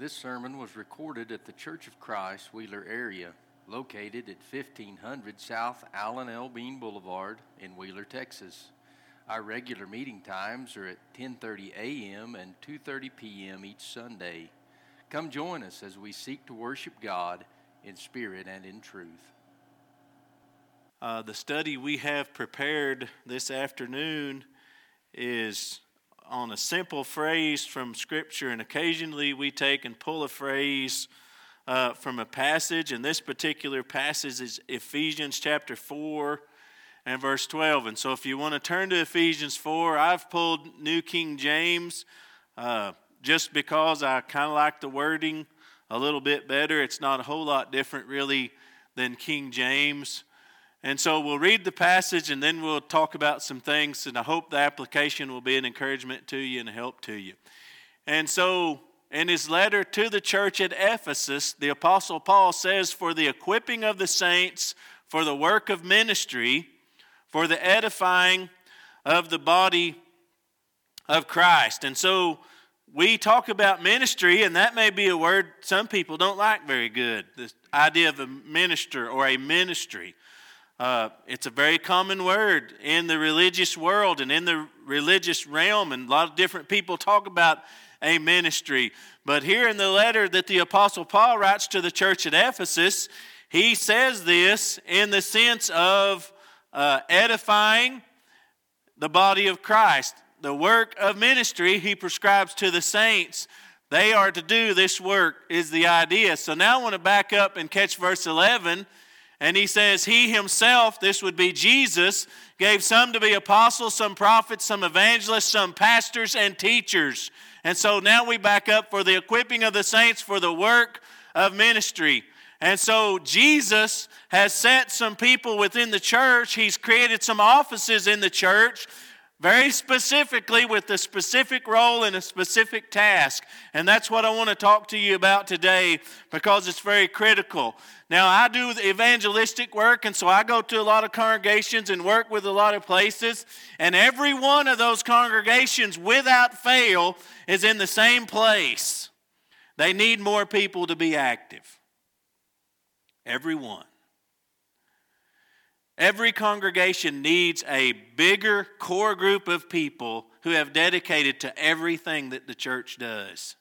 This sermon was recorded at the Church of Christ Wheeler Area, located at 1500 South Allen L. Bean Boulevard in Wheeler, Texas. Our regular meeting times are at 10:30 a.m. and 2:30 p.m. each Sunday. Come join us as we seek to worship God in spirit and in truth. The study we have prepared this afternoon is on a simple phrase from Scripture, and occasionally we take and pull a phrase from a passage, and this particular passage is Ephesians chapter 4 and verse 12. And so if you want to turn to Ephesians 4, I've pulled New King James just because I kind of like the wording a little bit better. It's not a whole lot different really than King James. And so we'll read the passage and then we'll talk about some things, and I hope the application will be an encouragement to you and a help to you. And so in his letter to the church at Ephesus, the Apostle Paul says, "For the equipping of the saints, for the work of ministry, for the edifying of the body of Christ." And so we talk about ministry, and that may be a word some people don't like very good, the idea of a minister or a ministry. It's a very common word in the religious world and in the religious realm, and a lot of different people talk about a ministry. But here in the letter that the Apostle Paul writes to the church at Ephesus, he says this in the sense of edifying the body of Christ. The work of ministry he prescribes to the saints. They are to do this work is the idea. So now I want to back up and catch verse 11. And he says, "He himself," this would be Jesus, "gave some to be apostles, some prophets, some evangelists, some pastors and teachers." And so now we back up for the equipping of the saints for the work of ministry. And so Jesus has set some people within the church. He's created some offices in the church, very specifically with a specific role and a specific task. And that's what I want to talk to you about today, because it's very critical. Now, I do evangelistic work, and so I go to a lot of congregations and work with a lot of places. And every one of those congregations, without fail, is in the same place. They need more people to be active. Every one. Every congregation needs a bigger core group of people who have dedicated to everything that the church does.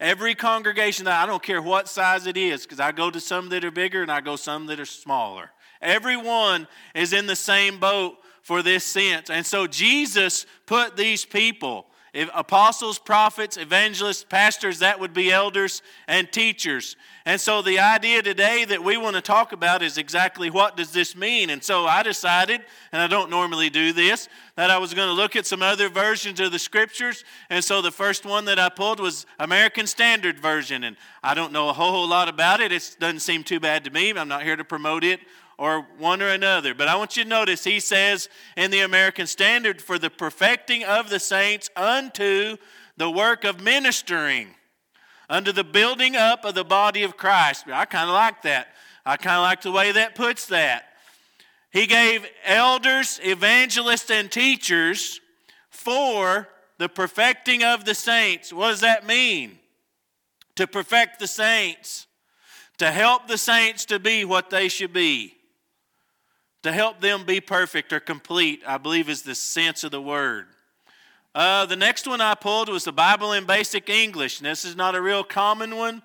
Every congregation, I don't care what size it is, because I go to some that are bigger and I go some that are smaller. Everyone is in the same boat for this sense. And so Jesus put these people, apostles, prophets, evangelists, pastors, that would be elders, and teachers. And so the idea today that we want to talk about is exactly what does this mean? And so I decided, and I don't normally do this, that I was going to look at some other versions of the Scriptures. And so the first one that I pulled was American Standard Version. And I don't know a whole lot about it. It doesn't seem too bad to me. I'm not here to promote it or one or another. But I want you to notice, he says in the American Standard, "For the perfecting of the saints unto the work of ministering, unto the building up of the body of Christ." I kind of like that. I kind of like the way that puts that. He gave elders, evangelists, and teachers for the perfecting of the saints. What does that mean? To perfect the saints. To help the saints to be what they should be. To help them be perfect or complete, I believe, is the sense of the word. The next one I pulled was the Bible in Basic English. And this is not a real common one.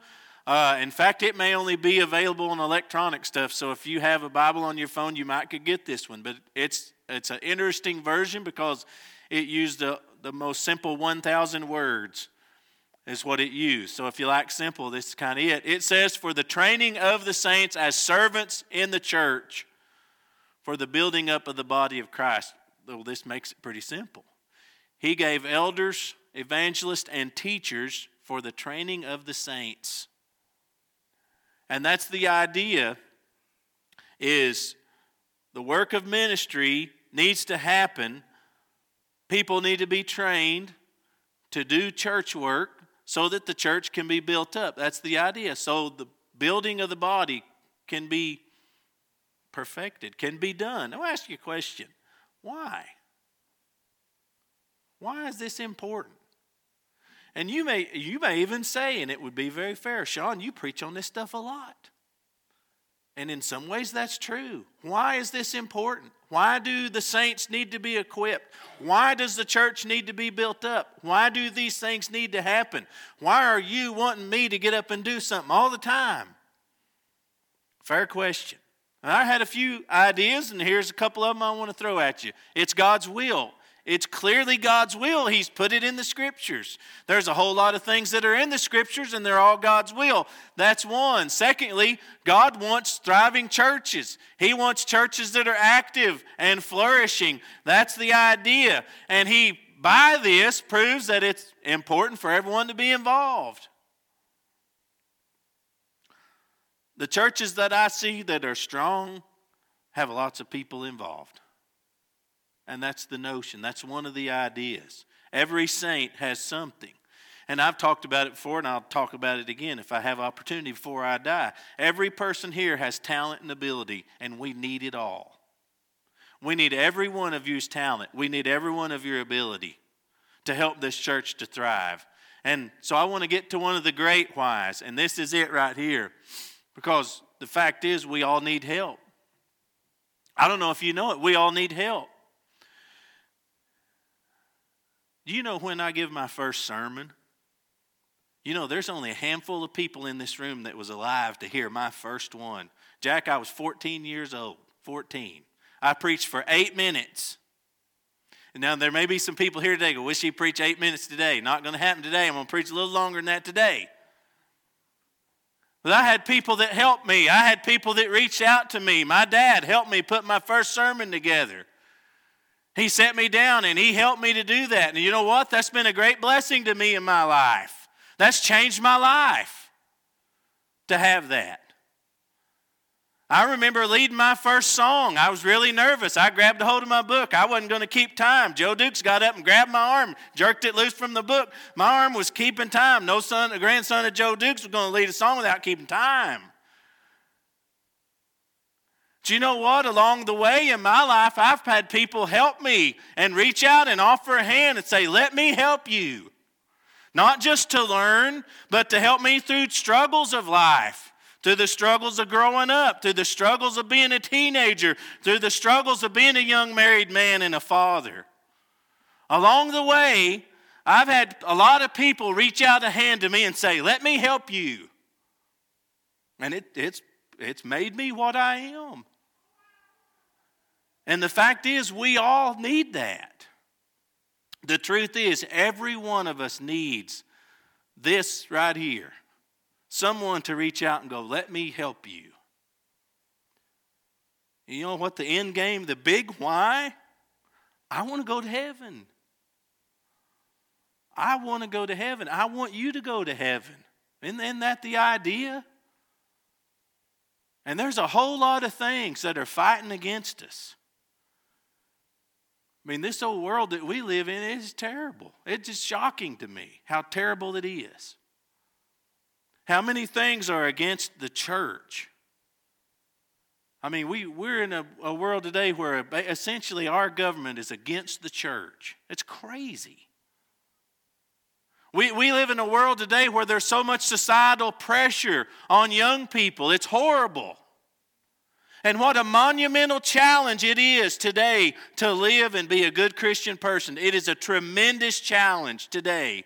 In fact, it may only be available on electronic stuff. So if you have a Bible on your phone, you might could get this one. But it's an interesting version because it used the most simple 1,000 words is what it used. So if you like simple, this is kind of it. It says, "For the training of the saints as servants in the church, for the building up of the body of Christ." Well, this makes it pretty simple. He gave elders, evangelists, and teachers for the training of the saints. And that's the idea, is the work of ministry needs to happen. People need to be trained to do church work so that the church can be built up. That's the idea. So the building of the body can be perfected, can be done. I'll ask you a question. Why? Why is this important? And you may even say, and it would be very fair, Sean, you preach on this stuff a lot. And in some ways that's true. Why is this important? Why do the saints need to be equipped? Why does the church need to be built up? Why do these things need to happen? Why are you wanting me to get up and do something all the time? Fair question. And I had a few ideas, and here's a couple of them I want to throw at you. It's God's will. It's clearly God's will. He's put it in the Scriptures. There's a whole lot of things that are in the Scriptures, and they're all God's will. That's one. Secondly, God wants thriving churches. He wants churches that are active and flourishing. That's the idea. And He, by this, proves that it's important for everyone to be involved. The churches that I see that are strong have lots of people involved. And that's the notion. That's one of the ideas. Every saint has something. And I've talked about it before, and I'll talk about it again if I have opportunity before I die. Every person here has talent and ability, and we need it all. We need every one of you's talent. We need every one of your ability to help this church to thrive. And so I want to get to one of the great whys, and this is it right here. Because the fact is, we all need help. I don't know if you know it, we all need help. Do you know when I give my first sermon? You know, there's only a handful of people in this room that was alive to hear my first one. Jack, I was 14 years old, 14. I preached for 8 minutes. And now there may be some people here today who wish he'd preach 8 minutes today. Not going to happen today. I'm going to preach a little longer than that today. But I had people that helped me. I had people that reached out to me. My dad helped me put my first sermon together. He set me down and he helped me to do that. And you know what? That's been a great blessing to me in my life. That's changed my life to have that. I remember leading my first song. I was really nervous. I grabbed a hold of my book. I wasn't going to keep time. Joe Dukes got up and grabbed my arm, jerked it loose from the book. My arm was keeping time. No son, a grandson of Joe Dukes was going to lead a song without keeping time. Do you know what? Along the way in my life, I've had people help me and reach out and offer a hand and say, let me help you. Not just to learn, but to help me through struggles of life. Through the struggles of growing up, through the struggles of being a teenager, through the struggles of being a young married man and a father. Along the way, I've had a lot of people reach out a hand to me and say, let me help you. And it's made me what I am. And the fact is, we all need that. The truth is, every one of us needs this right here. Someone to reach out and go, let me help you. You know what the end game, the big why? I want to go to heaven. I want to go to heaven. I want you to go to heaven. Isn't that the idea? And there's a whole lot of things that are fighting against us. I mean, this old world that we live in is terrible. It's just shocking to me how terrible it is. How many things are against the church? I mean, we're in a world today where essentially our government is against the church. It's crazy. We live in a world today where there's so much societal pressure on young people. It's horrible. And what a monumental challenge it is today to live and be a good Christian person. It is a tremendous challenge today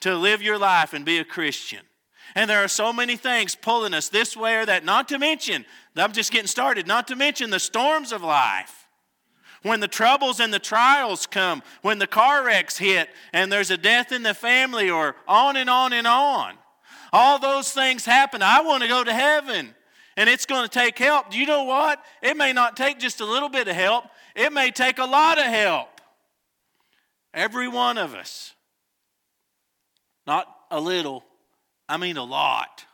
to live your life and be a Christian. And there are so many things pulling us this way or that. Not to mention, I'm just getting started, not to mention the storms of life. When the troubles and the trials come, when the car wrecks hit and there's a death in the family or on and on and on. All those things happen. I want to go to heaven and it's going to take help. Do you know what? It may not take just a little bit of help. It may take a lot of help. Every one of us. Not a little. I mean a lot.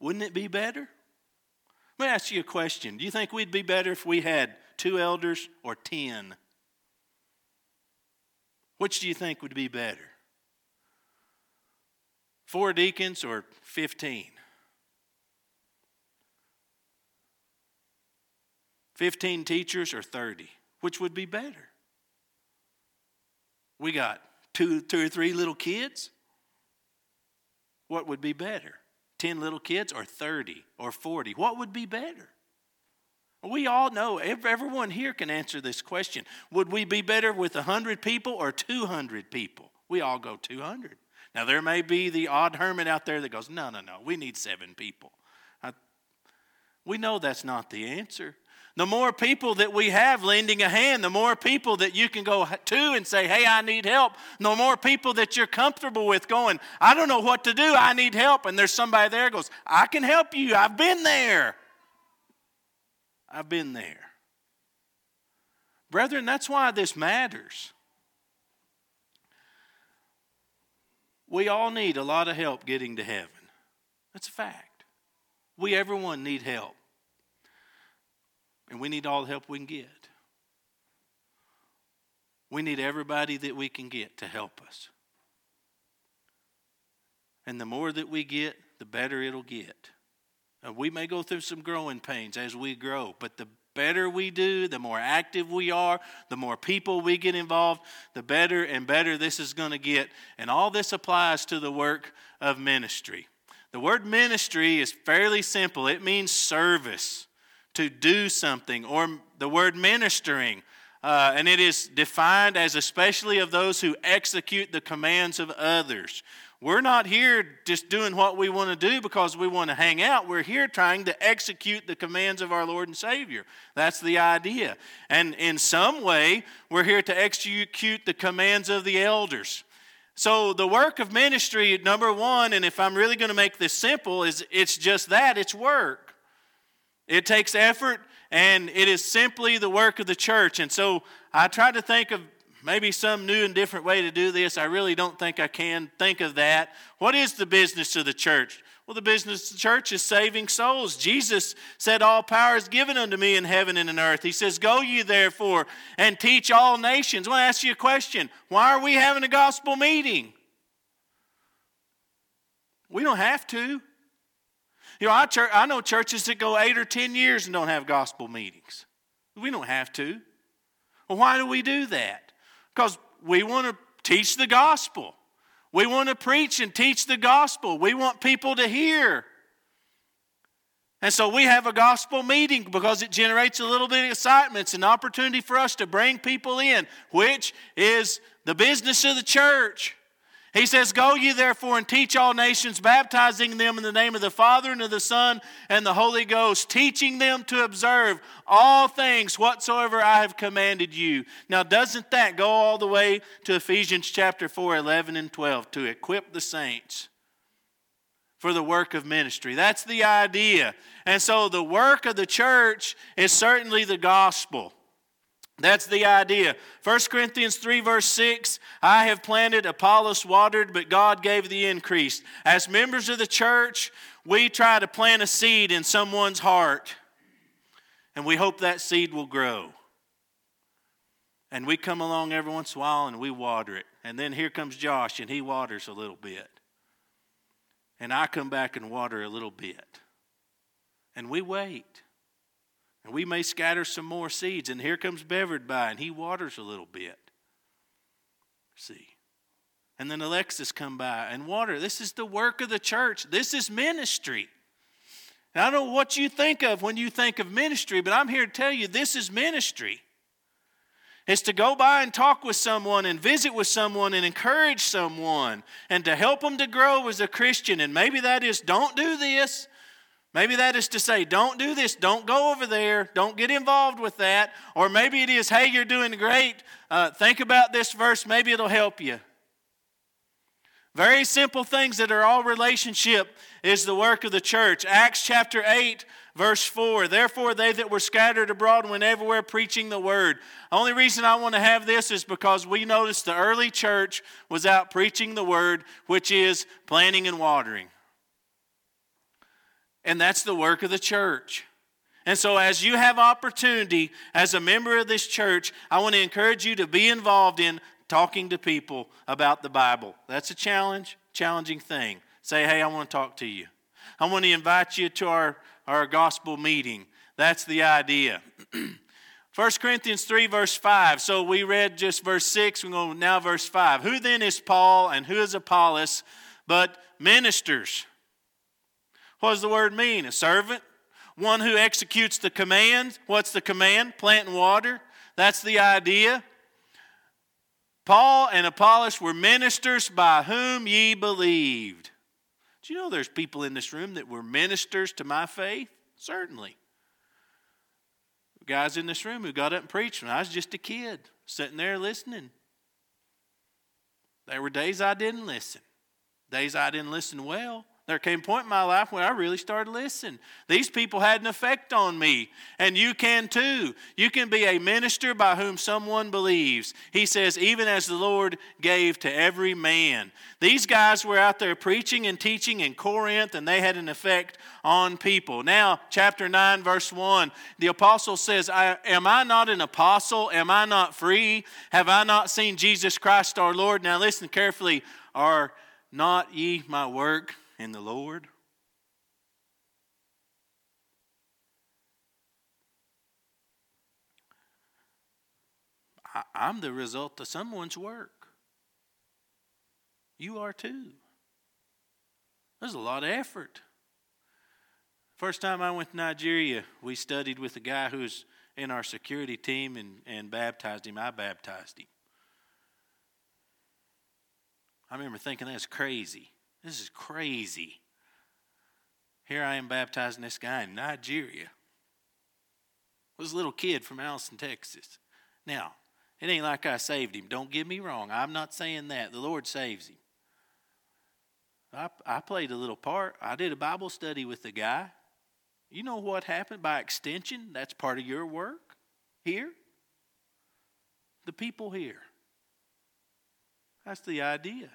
Wouldn't it be better? Let me ask you a question. Do you think we'd be better if we had 2 elders or 10? Which do you think would be better? 4 deacons or 15? 15 teachers or 30? Which would be better? We got two or three little kids? What would be better? 10 little kids or 30 or 40? What would be better? We all know, everyone here can answer this question. Would we be better with 100 people or 200 people? We all go 200. Now, there may be the odd hermit out there that goes, no, we need 7 people. We know that's not the answer. The more people that we have lending a hand, the more people that you can go to and say, hey, I need help. The more people that you're comfortable with going, I don't know what to do, I need help. And there's somebody there goes, I can help you, I've been there. I've been there. Brethren, that's why this matters. We all need a lot of help getting to heaven. That's a fact. Everyone need help. And we need all the help we can get. We need everybody that we can get to help us. And the more that we get, the better it'll get. We may go through some growing pains as we grow, but the better we do, the more active we are, the more people we get involved, the better and better this is going to get. And all this applies to the work of ministry. The word ministry is fairly simple. It means service, to do something, or the word ministering. And it is defined as especially of those who execute the commands of others. We're not here just doing what we want to do because we want to hang out. We're here trying to execute the commands of our Lord and Savior. That's the idea. And in some way, we're here to execute the commands of the elders. So the work of ministry, number one, and if I'm really going to make this simple, is it's just that, it's work. It takes effort, and it is simply the work of the church. And so I try to think of maybe some new and different way to do this. I really don't think I can think of that. What is the business of the church? Well, the business of the church is saving souls. Jesus said, all power is given unto me in heaven and in earth. He says, go ye therefore and teach all nations. I want to ask you a question. Why are we having a gospel meeting? We don't have to. You know, I know churches that go 8 or 10 years and don't have gospel meetings. We don't have to. Well, why do we do that? Because we want to teach the gospel. We want to preach and teach the gospel. We want people to hear. And so we have a gospel meeting because it generates a little bit of excitement. It's an opportunity for us to bring people in, which is the business of the church. He says, go ye therefore and teach all nations, baptizing them in the name of the Father and of the Son and the Holy Ghost, teaching them to observe all things whatsoever I have commanded you. Now, doesn't that go all the way to Ephesians chapter 4, 11 and 12, to equip the saints for the work of ministry? That's the idea. And so the work of the church is certainly the gospel. That's the idea. 1 Corinthians 3 verse 6, I have planted, Apollos watered, but God gave the increase. As members of the church, we try to plant a seed in someone's heart, and we hope that seed will grow. And we come along every once in a while and we water it. And then here comes Josh and he waters a little bit. And I come back and water a little bit. And we wait. And we may scatter some more seeds. And here comes Bevered by, and he waters a little bit. See? And then Alexis come by and water. This is the work of the church. This is ministry. And I don't know what you think of when you think of ministry, but I'm here to tell you this is ministry. It's to go by and talk with someone and visit with someone and encourage someone and to help them to grow as a Christian. And maybe that is, don't do this. Maybe that is to say, don't do this, don't go over there, don't get involved with that. Or maybe it is, hey, you're doing great, think about this verse, maybe it'll help you. Very simple things that are all relationship is the work of the church. Acts chapter 8, verse 4, therefore they that were scattered abroad went everywhere preaching the word. The only reason I want to have this is because we noticed the early church was out preaching the word, which is planting and watering. And that's the work of the church. And so as you have opportunity as a member of this church, I want to encourage you to be involved in talking to people about the Bible. That's a challenging thing. Say, hey, I want to talk to you. I want to invite you to our gospel meeting. That's the idea. 1 Corinthians 3, verse 5. So we read just verse 6. We're going now verse 5. Who then is Paul and who is Apollos but ministers? What does the word mean? A servant? One who executes the command. What's the command? Plant and water. That's the idea. Paul and Apollos were ministers by whom ye believed. Do you know there's people in this room that were ministers to my faith? Certainly. Guys in this room who got up and preached when I was just a kid, sitting there listening. There were days I didn't listen. Days I didn't listen well. There came a point in my life when I really started listening. These people had an effect on me, and you can too. You can be a minister by whom someone believes. He says, even as the Lord gave to every man. These guys were out there preaching and teaching in Corinth, and they had an effect on people. Now, chapter 9, verse 1, the apostle says, am I not an apostle? Am I not free? Have I not seen Jesus Christ our Lord? Now listen carefully. Are not ye my work in the Lord? I'm the result of someone's work. You are too. There's a lot of effort. First time I went to Nigeria, we studied with a guy who's in our security team and baptized him. I baptized him. I remember thinking, that's crazy. This is crazy. Here I am baptizing this guy in Nigeria. It was a little kid from Allison, Texas. Now, it ain't like I saved him. Don't get me wrong. I'm not saying that. The Lord saves him. I played a little part. I did a Bible study with the guy. You know what happened? By extension, that's part of your work here. The people here. That's the idea.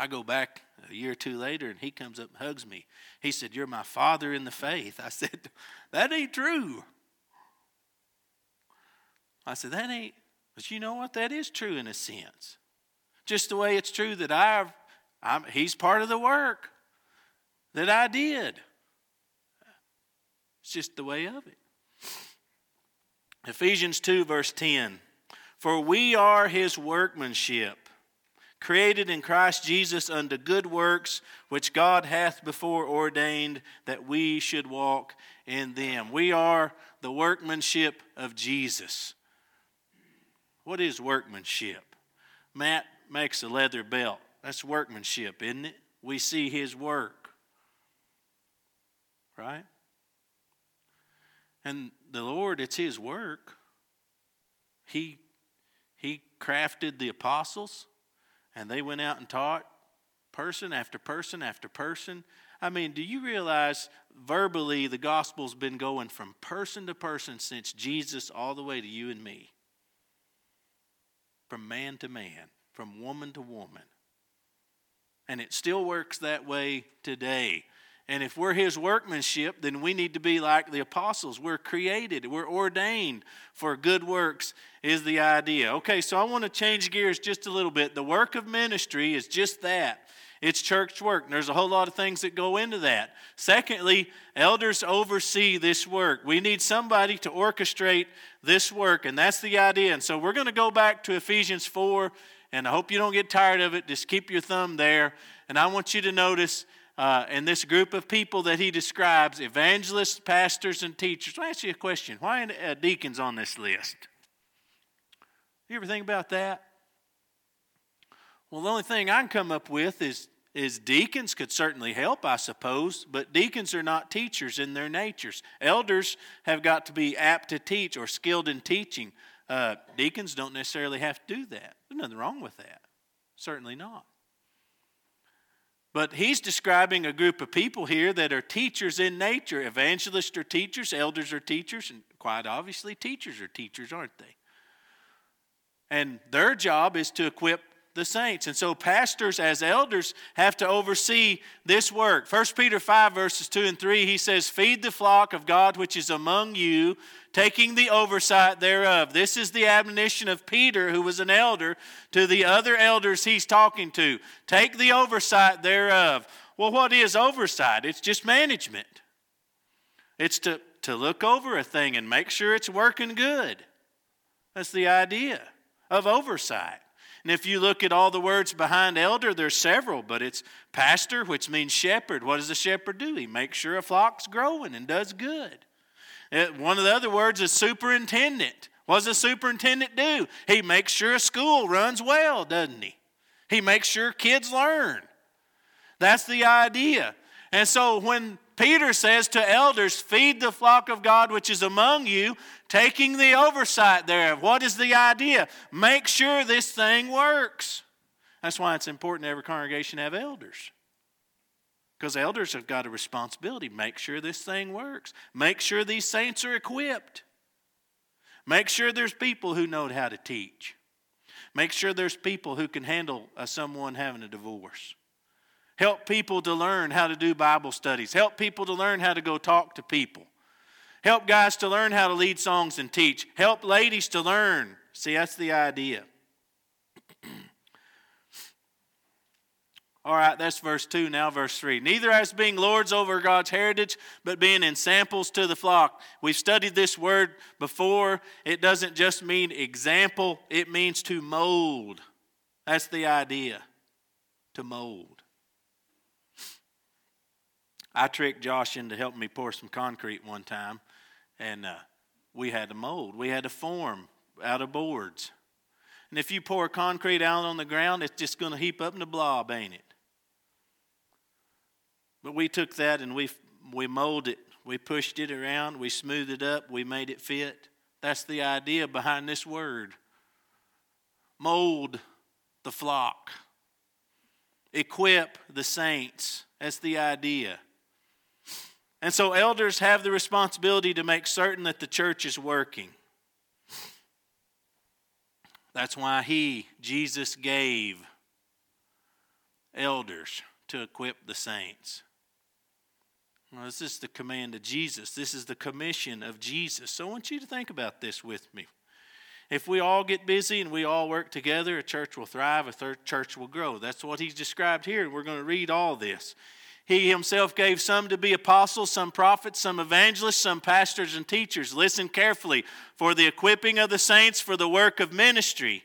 I go back a year or two later, and he comes up and hugs me. He said, you're my father in the faith. I said, that ain't true. I said, that ain't, but you know what? That is true in a sense. Just the way it's true that he's part of the work that I did. It's just the way of it. Ephesians 2, verse 10. For we are his workmanship, created in Christ Jesus unto good works, which God hath before ordained that we should walk in them. We are the workmanship of Jesus. What is workmanship? Matt makes a leather belt. That's workmanship, isn't it? We see his work, right? And the Lord, it's his work. He crafted the apostles. And they went out and taught person after person after person. I mean, do you realize verbally the gospel's been going from person to person since Jesus all the way to you and me? From man to man, from woman to woman. And it still works that way today. And if we're his workmanship, then we need to be like the apostles. We're created. We're ordained for good works is the idea. Okay, so I want to change gears just a little bit. The work of ministry is just that. It's church work. And there's a whole lot of things that go into that. Secondly, elders oversee this work. We need somebody to orchestrate this work, and that's the idea. And so we're going to go back to Ephesians 4, and I hope you don't get tired of it. Just keep your thumb there. And I want you to notice and this group of people that he describes, evangelists, pastors, and teachers. I'll ask you a question. Why are deacons on this list? You ever think about that? Well, the only thing I can come up with is deacons could certainly help, I suppose, but deacons are not teachers in their natures. Elders have got to be apt to teach or skilled in teaching. Deacons don't necessarily have to do that. There's nothing wrong with that. Certainly not. But he's describing a group of people here that are teachers in nature. Evangelists are teachers, elders are teachers, and quite obviously teachers are teachers, aren't they? And their job is to equip the saints. And so pastors as elders have to oversee this work. 1 Peter 5 verses 2 and 3, he says, feed the flock of God which is among you, taking the oversight thereof. This is the admonition of Peter, who was an elder, to the other elders he's talking to. Take the oversight thereof. Well, what is oversight? It's just management. It's to look over a thing and make sure it's working good. That's the idea of oversight. And if you look at all the words behind elder, there's several, but it's pastor, which means shepherd. What does the shepherd do? He makes sure a flock's growing and does good. One of the other words is superintendent. What does a superintendent do? He makes sure a school runs well, doesn't he? He makes sure kids learn. That's the idea. And so when Peter says to elders, feed the flock of God which is among you, taking the oversight thereof. What is the idea? Make sure this thing works. That's why it's important every congregation have elders. Because elders have got a responsibility. Make sure this thing works. Make sure these saints are equipped. Make sure there's people who know how to teach. Make sure there's people who can handle someone having a divorce. Help people to learn how to do Bible studies. Help people to learn how to go talk to people. Help guys to learn how to lead songs and teach. Help ladies to learn. See, that's the idea. All right, that's verse 2. Now verse 3. Neither as being lords over God's heritage, but being in samples to the flock. We've studied this word before. It doesn't just mean example. It means to mold. That's the idea. To mold. I tricked Josh into helping me pour some concrete one time. And we had to mold. We had to form out of boards. And if you pour concrete out on the ground, it's just going to heap up in a blob, ain't it? But we took that and we molded it. We pushed it around. We smoothed it up. We made it fit. That's the idea behind this word. Mold the flock. Equip the saints. That's the idea. And so elders have the responsibility to make certain that the church is working. That's why Jesus gave elders to equip the saints. Well, this is the command of Jesus. This is the commission of Jesus. So I want you to think about this with me. If we all get busy and we all work together, a church will thrive, a church will grow. That's what he's described here. We're going to read all this. He himself gave some to be apostles, some prophets, some evangelists, some pastors and teachers. Listen carefully. For the equipping of the saints, for the work of ministry,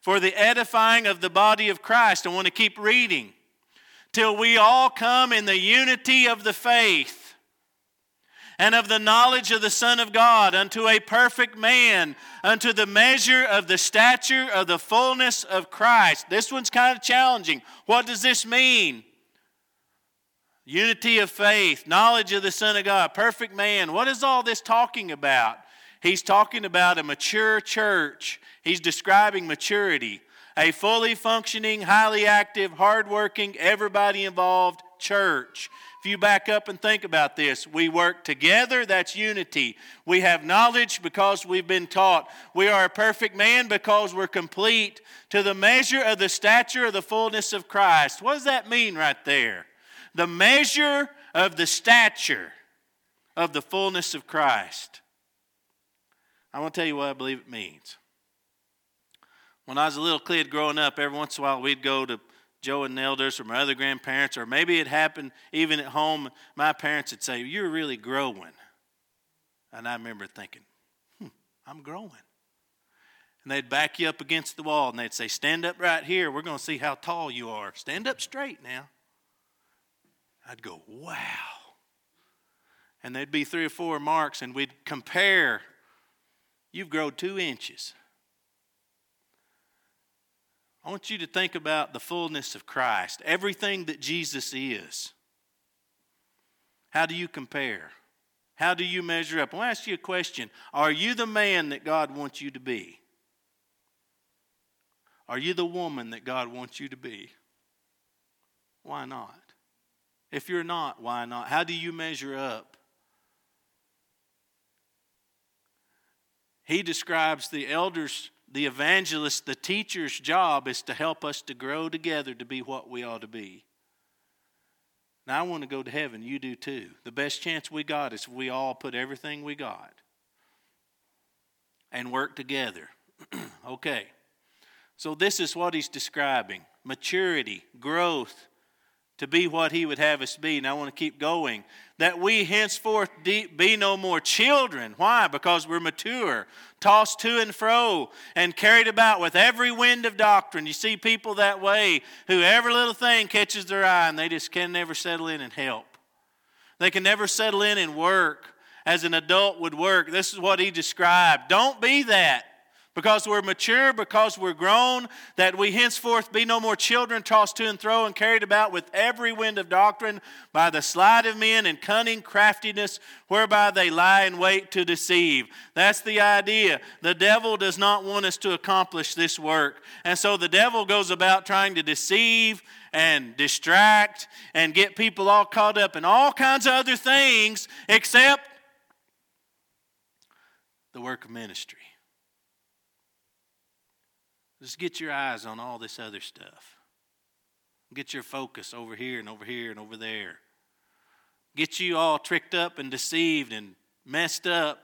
for the edifying of the body of Christ. I want to keep reading. Till we all come in the unity of the faith and of the knowledge of the Son of God, unto a perfect man, unto the measure of the stature of the fullness of Christ. This one's kind of challenging. What does this mean? Unity of faith, knowledge of the Son of God, perfect man. What is all this talking about? He's talking about a mature church. He's describing maturity. A fully functioning, highly active, hardworking, everybody involved church. If you back up and think about this, we work together, that's unity. We have knowledge because we've been taught. We are a perfect man because we're complete to the measure of the stature of the fullness of Christ. What does that mean right there? The measure of the stature of the fullness of Christ. I want to tell you what I believe it means. When I was a little kid growing up, every once in a while we'd go to Joe and the elders or my other grandparents, or maybe it happened even at home. My parents would say, "You're really growing." And I remember thinking, I'm growing. And they'd back you up against the wall and they'd say, "Stand up right here. We're going to see how tall you are. Stand up straight now." I'd go, "Wow." And there'd be 3 or 4 marks, and we'd compare. You've grown 2 inches. I want you to think about the fullness of Christ, everything that Jesus is. How do you compare? How do you measure up? I'll ask you a question. Are you the man that God wants you to be? Are you the woman that God wants you to be? Why not? If you're not, why not? How do you measure up? He describes the elders, the evangelists, the teachers' job is to help us to grow together to be what we ought to be. Now, I want to go to heaven. You do too. The best chance we got is if we all put everything we got and work together. Okay. So this is what he's describing. Maturity, growth, to be what he would have us be. And I want to keep going. That we henceforth be no more children. Why? Because we're mature, tossed to and fro, and carried about with every wind of doctrine. You see people that way who every little thing catches their eye and they just can never settle in and help. They can never settle in and work as an adult would work. This is what he described. Don't be that. Because we're mature, because we're grown, that we henceforth be no more children tossed to and fro and carried about with every wind of doctrine by the sleight of men and cunning craftiness whereby they lie in wait to deceive. That's the idea. The devil does not want us to accomplish this work. And so the devil goes about trying to deceive and distract and get people all caught up in all kinds of other things except the work of ministry. Just get your eyes on all this other stuff. Get your focus over here and over here and over there. Get you all tricked up and deceived and messed up.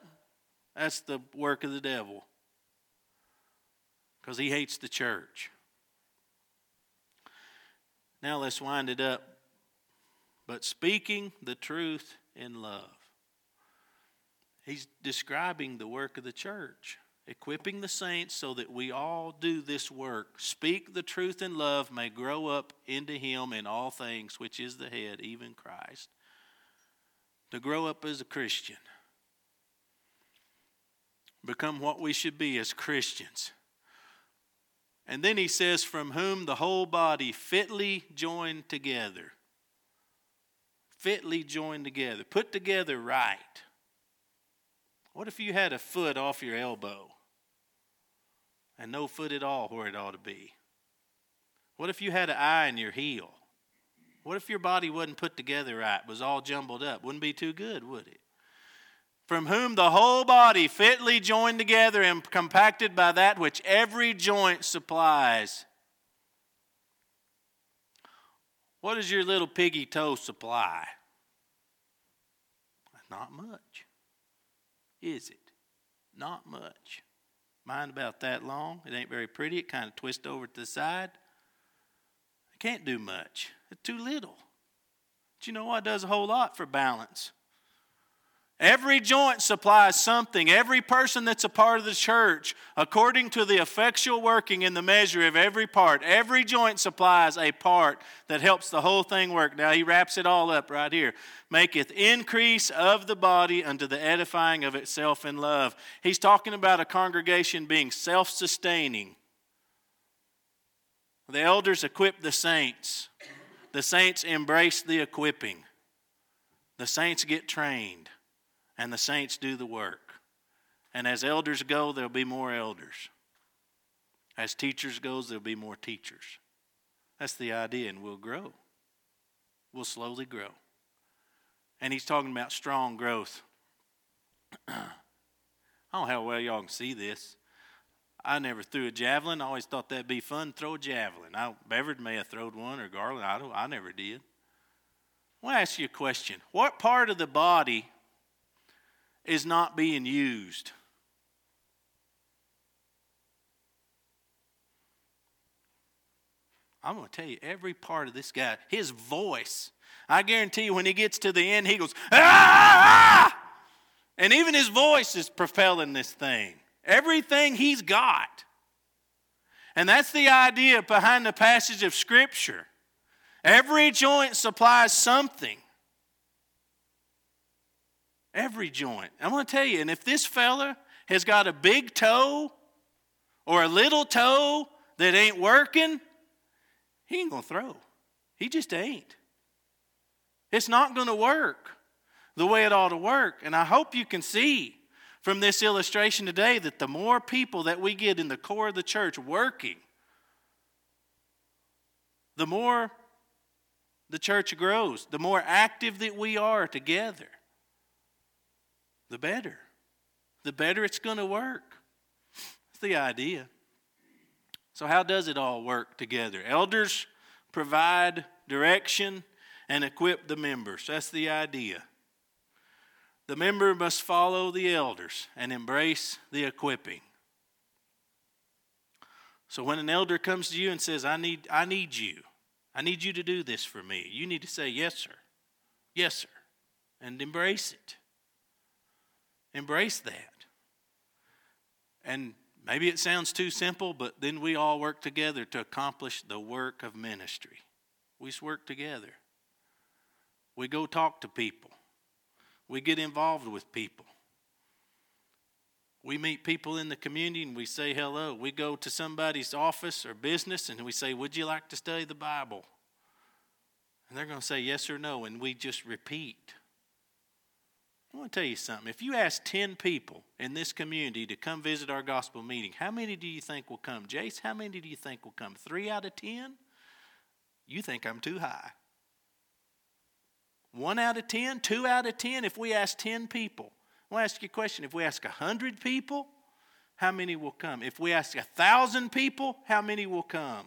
That's the work of the devil. Because he hates the church. Now let's wind it up. But speaking the truth in love. He's describing the work of the church. Equipping the saints so that we all do this work. Speak the truth in love, may grow up into him in all things, which is the head, even Christ. To grow up as a Christian. Become what we should be as Christians. And then he says, from whom the whole body fitly joined together. Fitly joined together. Put together right. What if you had a foot off your elbow? And no foot at all where it ought to be. What if you had an eye in your heel? What if your body wasn't put together right, was all jumbled up? Wouldn't be too good, would it? From whom the whole body fitly joined together and compacted by that which every joint supplies. What does your little piggy toe supply? Not much. Is it? Not much. Mine about that long. It ain't very pretty. It kind of twists over to the side. It can't do much. It's too little. But you know what? It does a whole lot for balance. Every joint supplies something. Every person that's a part of the church, according to the effectual working in the measure of every part, every joint supplies a part that helps the whole thing work. Now he wraps it all up right here. Maketh increase of the body unto the edifying of itself in love. He's talking about a congregation being self-sustaining. The elders equip the saints. The saints embrace the equipping. The saints get trained. And the saints do the work. And as elders go, there'll be more elders. As teachers goes, there'll be more teachers. That's the idea, and we'll grow. We'll slowly grow. And he's talking about strong growth. I don't know how well y'all can see this. I never threw a javelin. I always thought that'd be fun, throw a javelin. Beveridge may have thrown one or Garland. I never did. I want to ask you a question. What part of the body is not being used? I'm going to tell you, every part of this guy, his voice, I guarantee you when he gets to the end, he goes, ah! And even his voice is propelling this thing. Everything he's got. And that's the idea behind the passage of Scripture. Every joint supplies something. Every joint. I'm going to tell you, and if this fella has got a big toe or a little toe that ain't working, he ain't going to throw. He just ain't. It's not going to work the way it ought to work. And I hope you can see from this illustration today that the more people that we get in the core of the church working, the more the church grows, the more active that we are together. The better it's going to work. That's the idea. So how does it all work together? Elders provide direction and equip the members. That's the idea. The member must follow the elders and embrace the equipping. So when an elder comes to you and says, I need you. I I need you to do this for me. You need to say, yes, sir. Yes, sir. And embrace it. Embrace that. And maybe it sounds too simple, but then we all work together to accomplish the work of ministry. We just work together. We go talk to people. We get involved with people. We meet people in the community and we say hello. We go to somebody's office or business and we say, would you like to study the Bible? And they're going to say yes or no, and we just repeat. I want to tell you something. If you ask 10 people in this community to come visit our gospel meeting, how many do you think will come? Jace, how many do you think will come? 3 out of 10? You think I'm too high. 1 out of 10? 2 out of 10? If we ask 10 people. I want to ask you a question. If we ask 100 people, how many will come? If we ask 1,000 people, how many will come?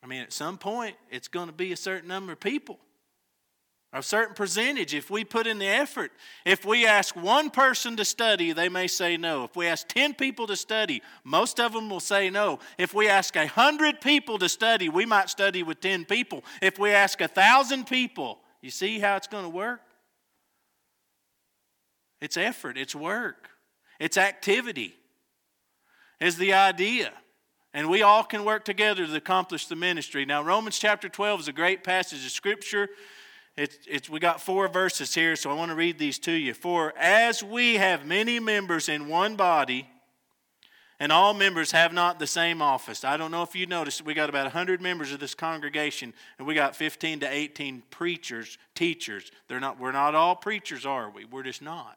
I mean, at some point, it's going to be a certain number of people. A certain percentage, if we put in the effort. If we ask one person to study, they may say no. If we ask 10 people to study, most of them will say no. If we ask 100 people to study, we might study with 10 people. If we ask 1,000 people, you see how it's going to work? It's effort, it's work, it's activity is the idea. And we all can work together to accomplish the ministry. Now, Romans chapter 12 is a great passage of Scripture. We got 4 verses here, so I want to read these to you. For as we have many members in one body, and all members have not the same office. I don't know if you noticed, we got about 100 members of this congregation, and we got 15 to 18 preachers, teachers. We're not all preachers, are we? We're just not.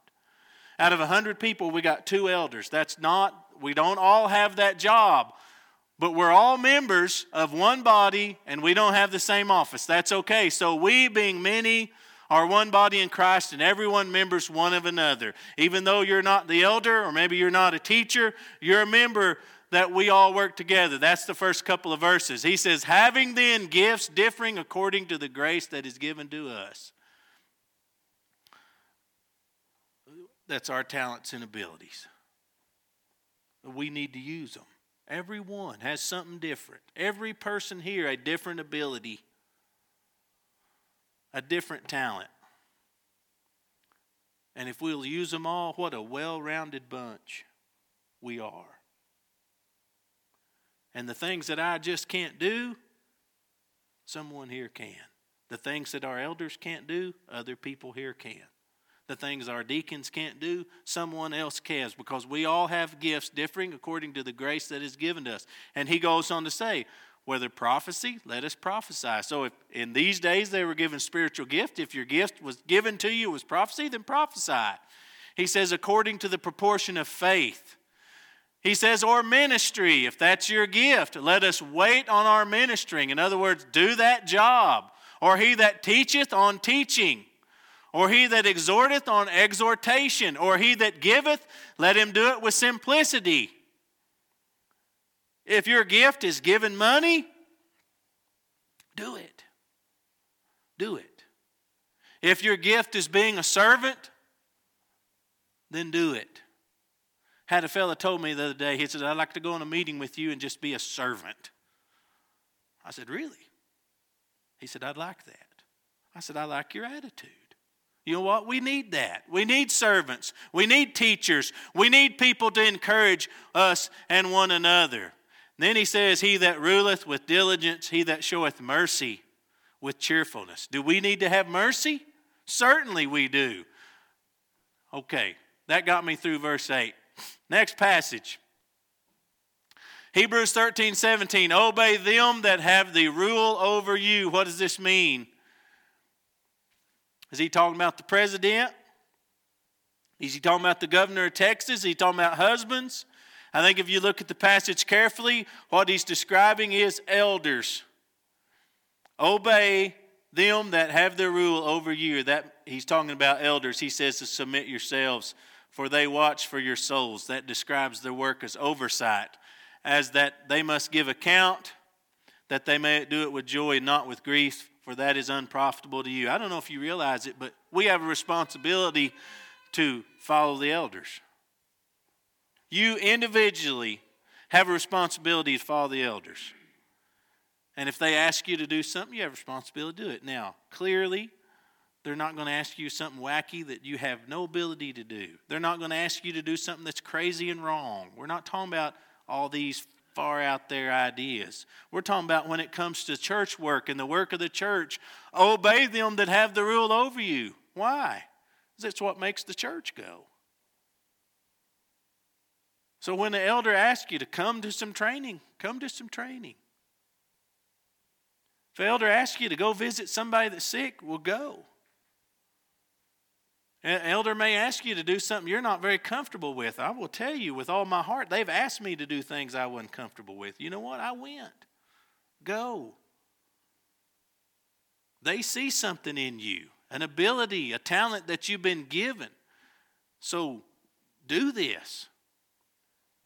Out of 100 people, we got 2 elders. We don't all have that job. But we're all members of one body, and we don't have the same office. That's okay. So we, being many, are one body in Christ, and everyone members one of another. Even though you're not the elder, or maybe you're not a teacher, you're a member that we all work together. That's the first couple of verses. He says, having then gifts differing according to the grace that is given to us. That's our talents and abilities. We need to use them. Everyone has something different. Every person here a different ability, a different talent. And if we'll use them all, what a well-rounded bunch we are. And the things that I just can't do, someone here can. The things that our elders can't do, other people here can. The things our deacons can't do, someone else can, because we all have gifts differing according to the grace that is given to us. And he goes on to say, whether prophecy, let us prophesy. So if in these days they were given spiritual gift, if your gift was given to you was prophecy, then prophesy. He says, according to the proportion of faith. He says, or ministry, if that's your gift, let us wait on our ministering. In other words, do that job. Or he that teacheth on teaching. Or he that exhorteth on exhortation. Or he that giveth, let him do it with simplicity. If your gift is given money, do it. Do it. If your gift is being a servant, then do it. Had a fellow told me the other day, he said, I'd like to go on a meeting with you and just be a servant. I said, really? He said, I'd like that. I said, I like your attitude. You know what? We need that. We need servants. We need teachers. We need people to encourage us and one another. And then he says, he that ruleth with diligence, he that showeth mercy with cheerfulness. Do we need to have mercy? Certainly we do. Okay, that got me through verse 8. Next passage. Hebrews 13:17. Obey them that have the rule over you. What does this mean? Is he talking about the president? Is he talking about the governor of Texas? Is he talking about husbands? I think if you look at the passage carefully, what he's describing is elders. Obey them that have their rule over you. That he's talking about elders. He says to submit yourselves, for they watch for your souls. That describes their work as oversight, as that they must give account, that they may do it with joy, not with grief. For that is unprofitable to you. I don't know if you realize it, but we have a responsibility to follow the elders. You individually have a responsibility to follow the elders. And if they ask you to do something, you have a responsibility to do it. Now, clearly, they're not going to ask you something wacky that you have no ability to do. They're not going to ask you to do something that's crazy and wrong. We're not talking about all these far out there ideas. We're talking about when it comes to church work and the work of the church, obey them that have the rule over you. Why? Because it's what makes the church go. So when the elder asks you to come to some training, come to some training. If the elder asks you to go visit somebody that's sick, well, go. An elder may ask you to do something you're not very comfortable with. I will tell you with all my heart, they've asked me to do things I wasn't comfortable with. You know what? I went. Go. They see something in you, an ability, a talent that you've been given. So do this.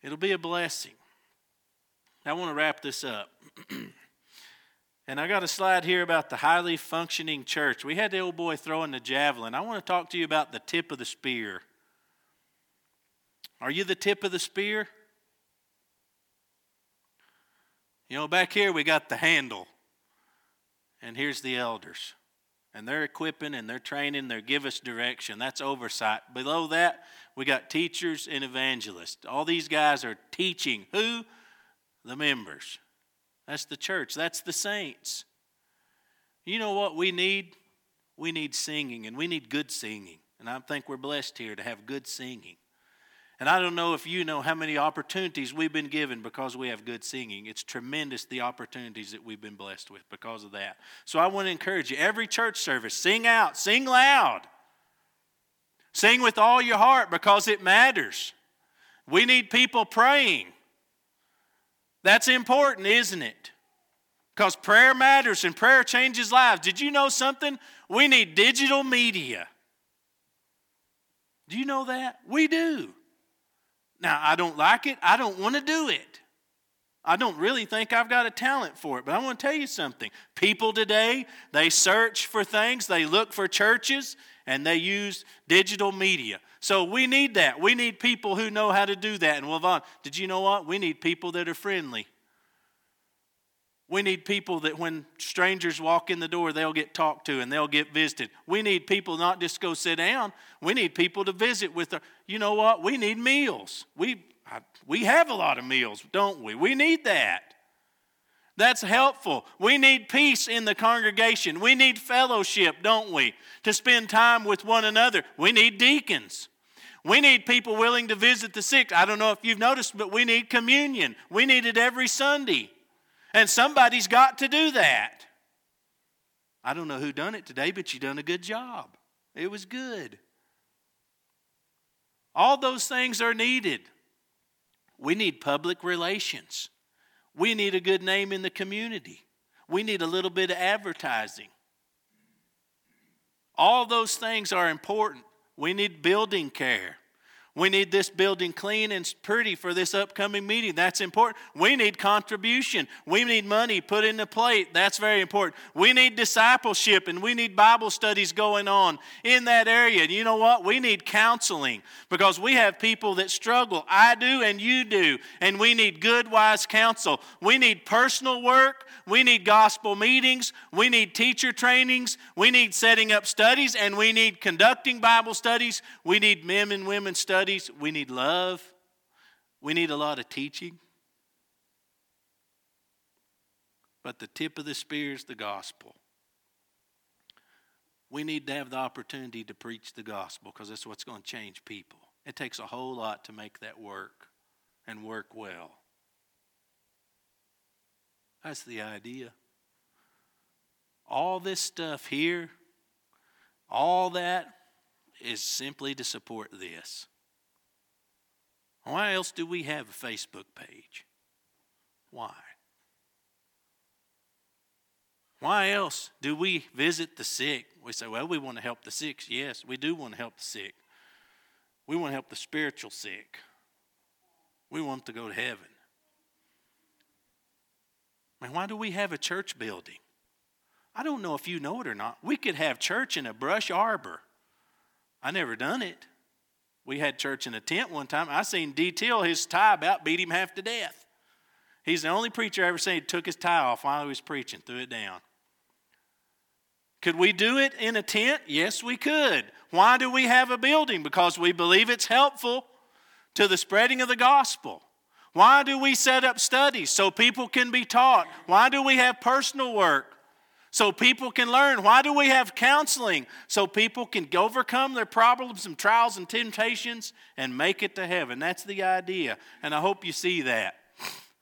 It'll be a blessing. I want to wrap this up. And I got a slide here about the highly functioning church. We had the old boy throwing the javelin. I want to talk to you about the tip of the spear. Are you the tip of the spear? You know, back here we got the handle. And here's the elders. And they're equipping and they're training. They give us direction. That's oversight. Below that, we got teachers and evangelists. All these guys are teaching. Who? The members. That's the church. That's the saints. You know what we need? We need singing, and we need good singing. And I think we're blessed here to have good singing. And I don't know if you know how many opportunities we've been given because we have good singing. It's tremendous, the opportunities that we've been blessed with because of that. So I want to encourage you, every church service, sing out, sing loud. Sing with all your heart because it matters. We need people praying. That's important, isn't it? Because prayer matters and prayer changes lives. Did you know something? We need digital media. Do you know that? We do. Now, I don't like it. I don't want to do it. I don't really think I've got a talent for it, but I want to tell you something. People today, they search for things, they look for churches, and they use digital media. So we need that. We need people who know how to do that. And well, did you know what? We need people that are friendly. We need people that when strangers walk in the door, they'll get talked to and they'll get visited. We need people not just go sit down. We need people to visit with. You know what? We need meals. We have a lot of meals, don't we? We need that. That's helpful. We need peace in the congregation. We need fellowship, don't we? To spend time with one another. We need deacons. We need people willing to visit the sick. I don't know if you've noticed, but we need communion. We need it every Sunday. And somebody's got to do that. I don't know who done it today, but you done a good job. It was good. All those things are needed. We need public relations. We need a good name in the community. We need a little bit of advertising. All those things are important. We need building care. We need this building clean and pretty for this upcoming meeting. That's important. We need contribution. We need money put in the plate. That's very important. We need discipleship and we need Bible studies going on in that area. And you know what? We need counseling because we have people that struggle. I do and you do. And we need good, wise counsel. We need personal work. We need gospel meetings. We need teacher trainings. We need setting up studies and we need conducting Bible studies. We need men and women studies. We need love. We need a lot of teaching. But the tip of the spear is the gospel. We need to have the opportunity to preach the gospel because that's what's going to change people. It takes a whole lot to make that work and work well. That's the idea. All this stuff here, all that is simply to support this. Why else do we have a Facebook page? Why? Why else do we visit the sick? We say, well, we want to help the sick. Yes, we do want to help the sick. We want to help the spiritual sick. We want them to go to heaven. Man, why do we have a church building? I don't know if you know it or not. We could have church in a brush arbor. I never done it. We had church in a tent one time. I seen D. Till, his tie about beat him half to death. He's the only preacher I've ever seen who took his tie off while he was preaching, threw it down. Could we do it in a tent? Yes, we could. Why do we have a building? Because we believe it's helpful to the spreading of the gospel. Why do we set up studies? So people can be taught. Why do we have personal work? So people can learn. Why do we have counseling? So people can overcome their problems and trials and temptations and make it to heaven. That's the idea, and I hope you see that.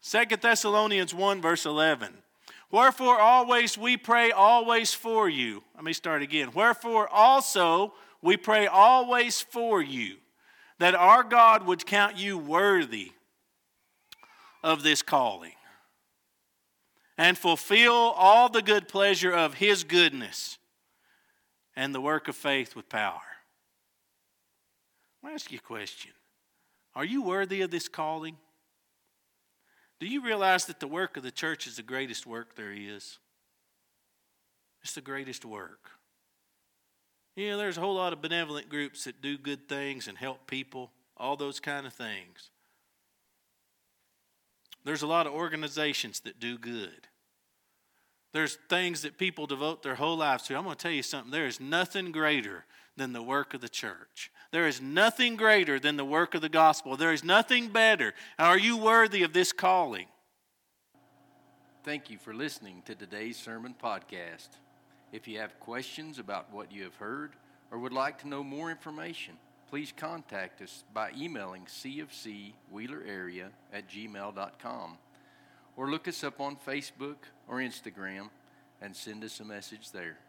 2 Thessalonians 1, verse 11. Wherefore always we pray always for you. Let me start again. Wherefore also we pray always for you, that our God would count you worthy of this calling, and fulfill all the good pleasure of His goodness and the work of faith with power. I'll ask you a question. Are you worthy of this calling? Do you realize that the work of the church is the greatest work there is? It's the greatest work. You know, there's a whole lot of benevolent groups that do good things and help people, all those kind of things. There's a lot of organizations that do good. There's things that people devote their whole lives to. I'm going to tell you something. There is nothing greater than the work of the church. There is nothing greater than the work of the gospel. There is nothing better. Are you worthy of this calling? Thank you for listening to today's sermon podcast. If you have questions about what you have heard or would like to know more information, please contact us by emailing cfcwheelerarea@gmail.com or look us up on Facebook or Instagram and send us a message there.